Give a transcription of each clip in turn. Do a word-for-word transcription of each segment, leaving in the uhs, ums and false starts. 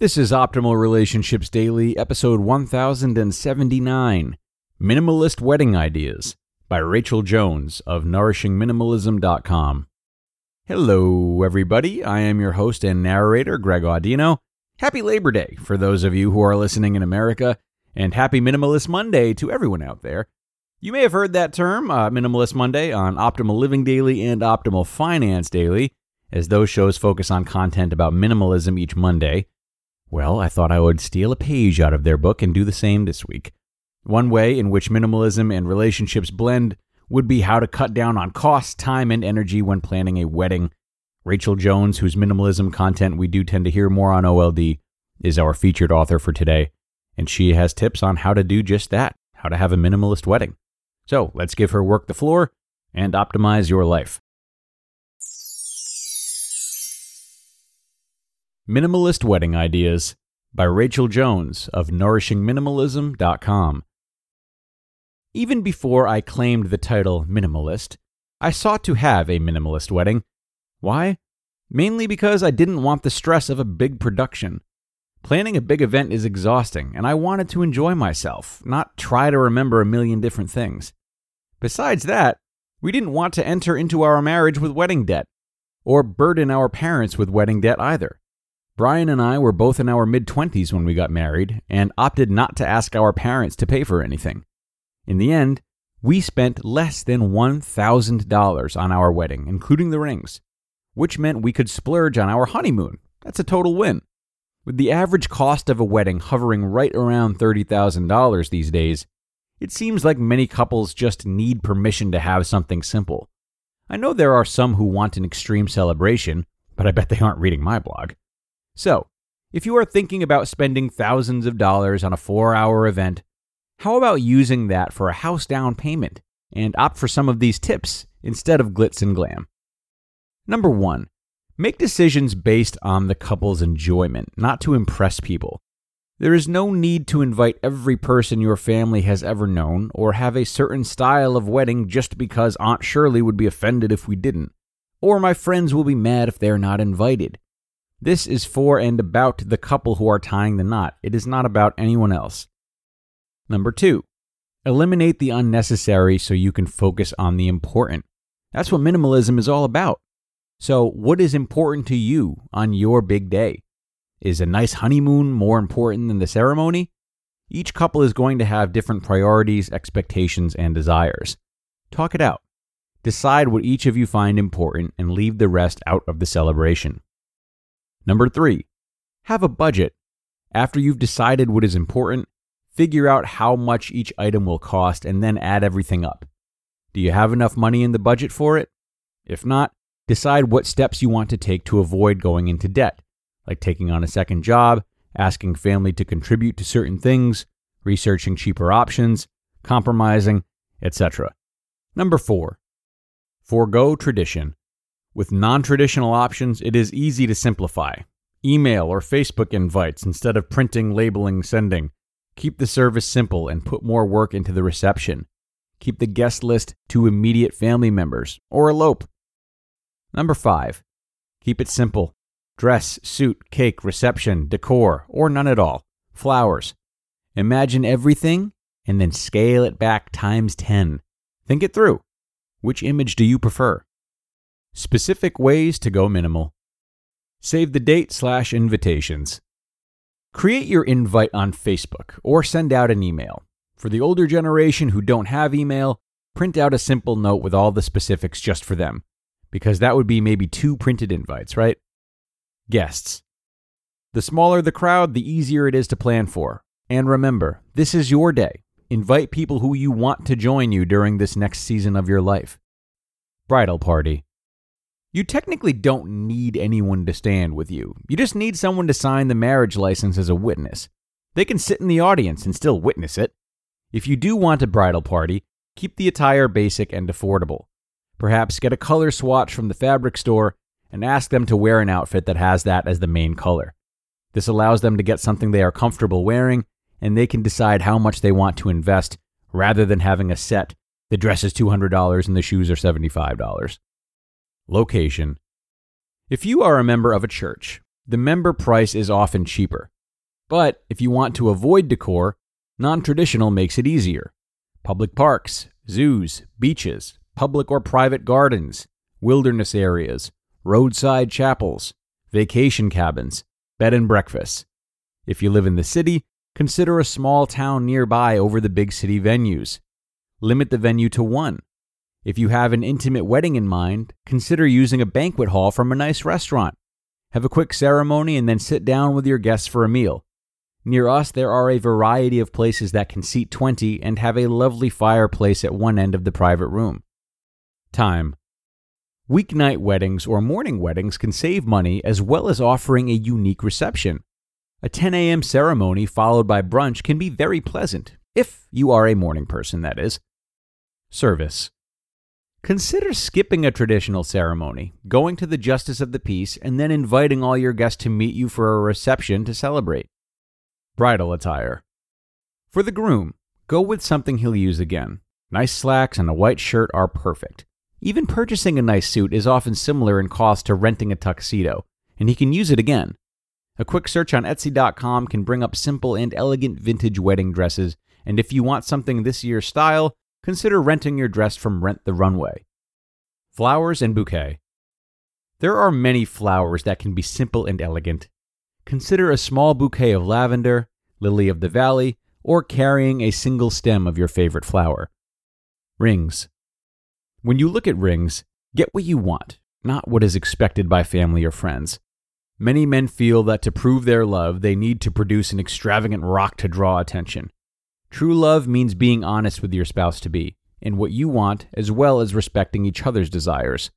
This is Optimal Relationships Daily, episode one thousand seventy-nine, Minimalist Wedding Ideas, by Rachel Jones of nourishing minimalism dot com. Hello, everybody. I am your host and narrator, Greg Audino. Happy Labor Day for those of you who are listening in America, and happy Minimalist Monday to everyone out there. You may have heard that term, uh, Minimalist Monday, on Optimal Living Daily and Optimal Finance Daily, as those shows focus on content about minimalism each Monday. Well, I thought I would steal a page out of their book and do the same this week. One way in which minimalism and relationships blend would be how to cut down on cost, time, and energy when planning a wedding. Rachel Jones, whose minimalism content we do tend to hear more on O L D, is our featured author for today, and she has tips on how to do just that, how to have a minimalist wedding. So let's give her work the floor and optimize your life. Minimalist Wedding Ideas, by Rachel Jones of nourishing minimalism dot com. Even before I claimed the title minimalist, I sought to have a minimalist wedding. Why? Mainly because I didn't want the stress of a big production. Planning a big event is exhausting, and I wanted to enjoy myself, not try to remember a million different things. Besides that, we didn't want to enter into our marriage with wedding debt, or burden our parents with wedding debt either. Brian and I were both in our mid-twenties when we got married and opted not to ask our parents to pay for anything. In the end, we spent less than one thousand dollars on our wedding, including the rings, which meant we could splurge on our honeymoon. That's a total win. With the average cost of a wedding hovering right around thirty thousand dollars these days, it seems like many couples just need permission to have something simple. I know there are some who want an extreme celebration, but I bet they aren't reading my blog. So, if you are thinking about spending thousands of dollars on a four-hour event, how about using that for a house down payment and opt for some of these tips instead of glitz and glam? Number one, make decisions based on the couple's enjoyment, not to impress people. There is no need to invite every person your family has ever known or have a certain style of wedding just because Aunt Shirley would be offended if we didn't, or my friends will be mad if they're not invited. This is for and about the couple who are tying the knot. It is not about anyone else. Number two, eliminate the unnecessary so you can focus on the important. That's what minimalism is all about. So what is important to you on your big day? Is a nice honeymoon more important than the ceremony? Each couple is going to have different priorities, expectations, and desires. Talk it out. Decide what each of you find important and leave the rest out of the celebration. Number three, have a budget. After you've decided what is important, figure out how much each item will cost and then add everything up. Do you have enough money in the budget for it? If not, decide what steps you want to take to avoid going into debt, like taking on a second job, asking family to contribute to certain things, researching cheaper options, compromising, et cetera. Number four, forego tradition. With non-traditional options, it is easy to simplify. Email or Facebook invites instead of printing, labeling, sending. Keep the service simple and put more work into the reception. Keep the guest list to immediate family members or elope. Number five, keep it simple. Dress, suit, cake, reception, decor, or none at all. Flowers. Imagine everything and then scale it back times ten. Think it through. Which image do you prefer? Specific ways to go minimal. Save the date slash invitations. Create your invite on Facebook or send out an email. For the older generation who don't have email, print out a simple note with all the specifics just for them, because that would be maybe two printed invites, right? Guests. The smaller the crowd, the easier it is to plan for. And remember, this is your day. Invite people who you want to join you during this next season of your life. Bridal party. You technically don't need anyone to stand with you. You just need someone to sign the marriage license as a witness. They can sit in the audience and still witness it. If you do want a bridal party, keep the attire basic and affordable. Perhaps get a color swatch from the fabric store and ask them to wear an outfit that has that as the main color. This allows them to get something they are comfortable wearing, and they can decide how much they want to invest rather than having a set. The dress is two hundred dollars and the shoes are seventy-five dollars. Location. If you are a member of a church, the member price is often cheaper. But if you want to avoid decor, non-traditional makes it easier. Public parks, zoos, beaches, public or private gardens, wilderness areas, roadside chapels, vacation cabins, bed and breakfasts. If you live in the city, consider a small town nearby over the big city venues. Limit the venue to one. If you have an intimate wedding in mind, consider using a banquet hall from a nice restaurant. Have a quick ceremony and then sit down with your guests for a meal. Near us, there are a variety of places that can seat twenty and have a lovely fireplace at one end of the private room. Time. Weeknight weddings or morning weddings can save money as well as offering a unique reception. A ten a.m. ceremony followed by brunch can be very pleasant, if you are a morning person, that is. Service. Consider skipping a traditional ceremony, going to the justice of the peace, and then inviting all your guests to meet you for a reception to celebrate. Bridal attire. For the groom, go with something he'll use again. Nice slacks and a white shirt are perfect. Even purchasing a nice suit is often similar in cost to renting a tuxedo, and he can use it again. A quick search on Etsy dot com can bring up simple and elegant vintage wedding dresses, and if you want something this year's style, consider renting your dress from Rent the Runway. Flowers and bouquet. There are many flowers that can be simple and elegant. Consider a small bouquet of lavender, lily of the valley, or carrying a single stem of your favorite flower. Rings. When you look at rings, get what you want, not what is expected by family or friends. Many men feel that to prove their love, they need to produce an extravagant rock to draw attention. True love means being honest with your spouse-to-be in what you want, as well as respecting each other's desires.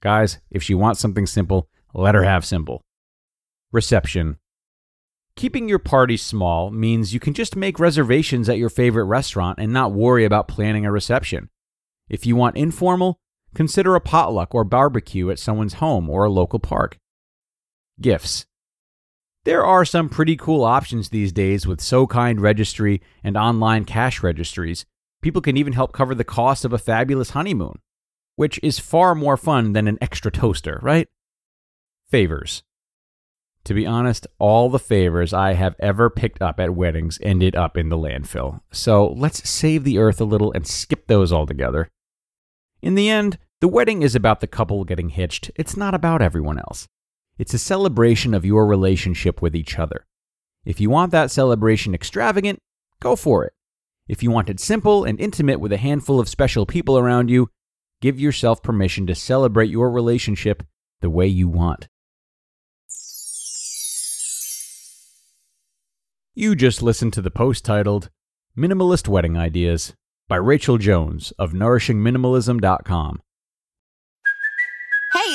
Guys, if she wants something simple, let her have simple. Reception. Keeping your party small means you can just make reservations at your favorite restaurant and not worry about planning a reception. If you want informal, consider a potluck or barbecue at someone's home or a local park. Gifts. There are some pretty cool options these days with SoKind Registry and online cash registries. People can even help cover the cost of a fabulous honeymoon, which is far more fun than an extra toaster, right? Favors. To be honest, all the favors I have ever picked up at weddings ended up in the landfill. So let's save the earth a little and skip those altogether. In the end, the wedding is about the couple getting hitched. It's not about everyone else. It's a celebration of your relationship with each other. If you want that celebration extravagant, go for it. If you want it simple and intimate with a handful of special people around you, give yourself permission to celebrate your relationship the way you want. You just listened to the post titled Minimalist Wedding Ideas by Rachel Jones of nourishing minimalism dot com. Hey,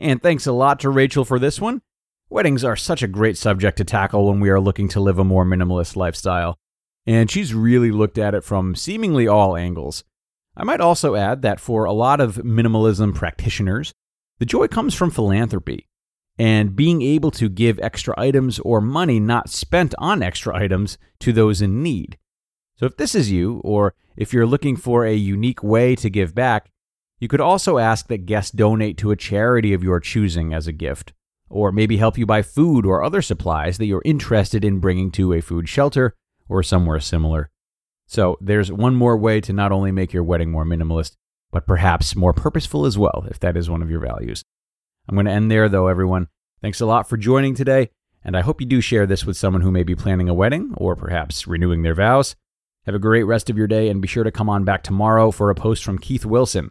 And thanks a lot to Rachel for this one. Weddings are such a great subject to tackle when we are looking to live a more minimalist lifestyle, and she's really looked at it from seemingly all angles. I might also add that for a lot of minimalism practitioners, the joy comes from philanthropy, and being able to give extra items or money not spent on extra items to those in need. So if this is you, or if you're looking for a unique way to give back, you could also ask that guests donate to a charity of your choosing as a gift, or maybe help you buy food or other supplies that you're interested in bringing to a food shelter or somewhere similar. So there's one more way to not only make your wedding more minimalist, but perhaps more purposeful as well, if that is one of your values. I'm going to end there, though, everyone. Thanks a lot for joining today, and I hope you do share this with someone who may be planning a wedding or perhaps renewing their vows. Have a great rest of your day, and be sure to come on back tomorrow for a post from Keith Wilson,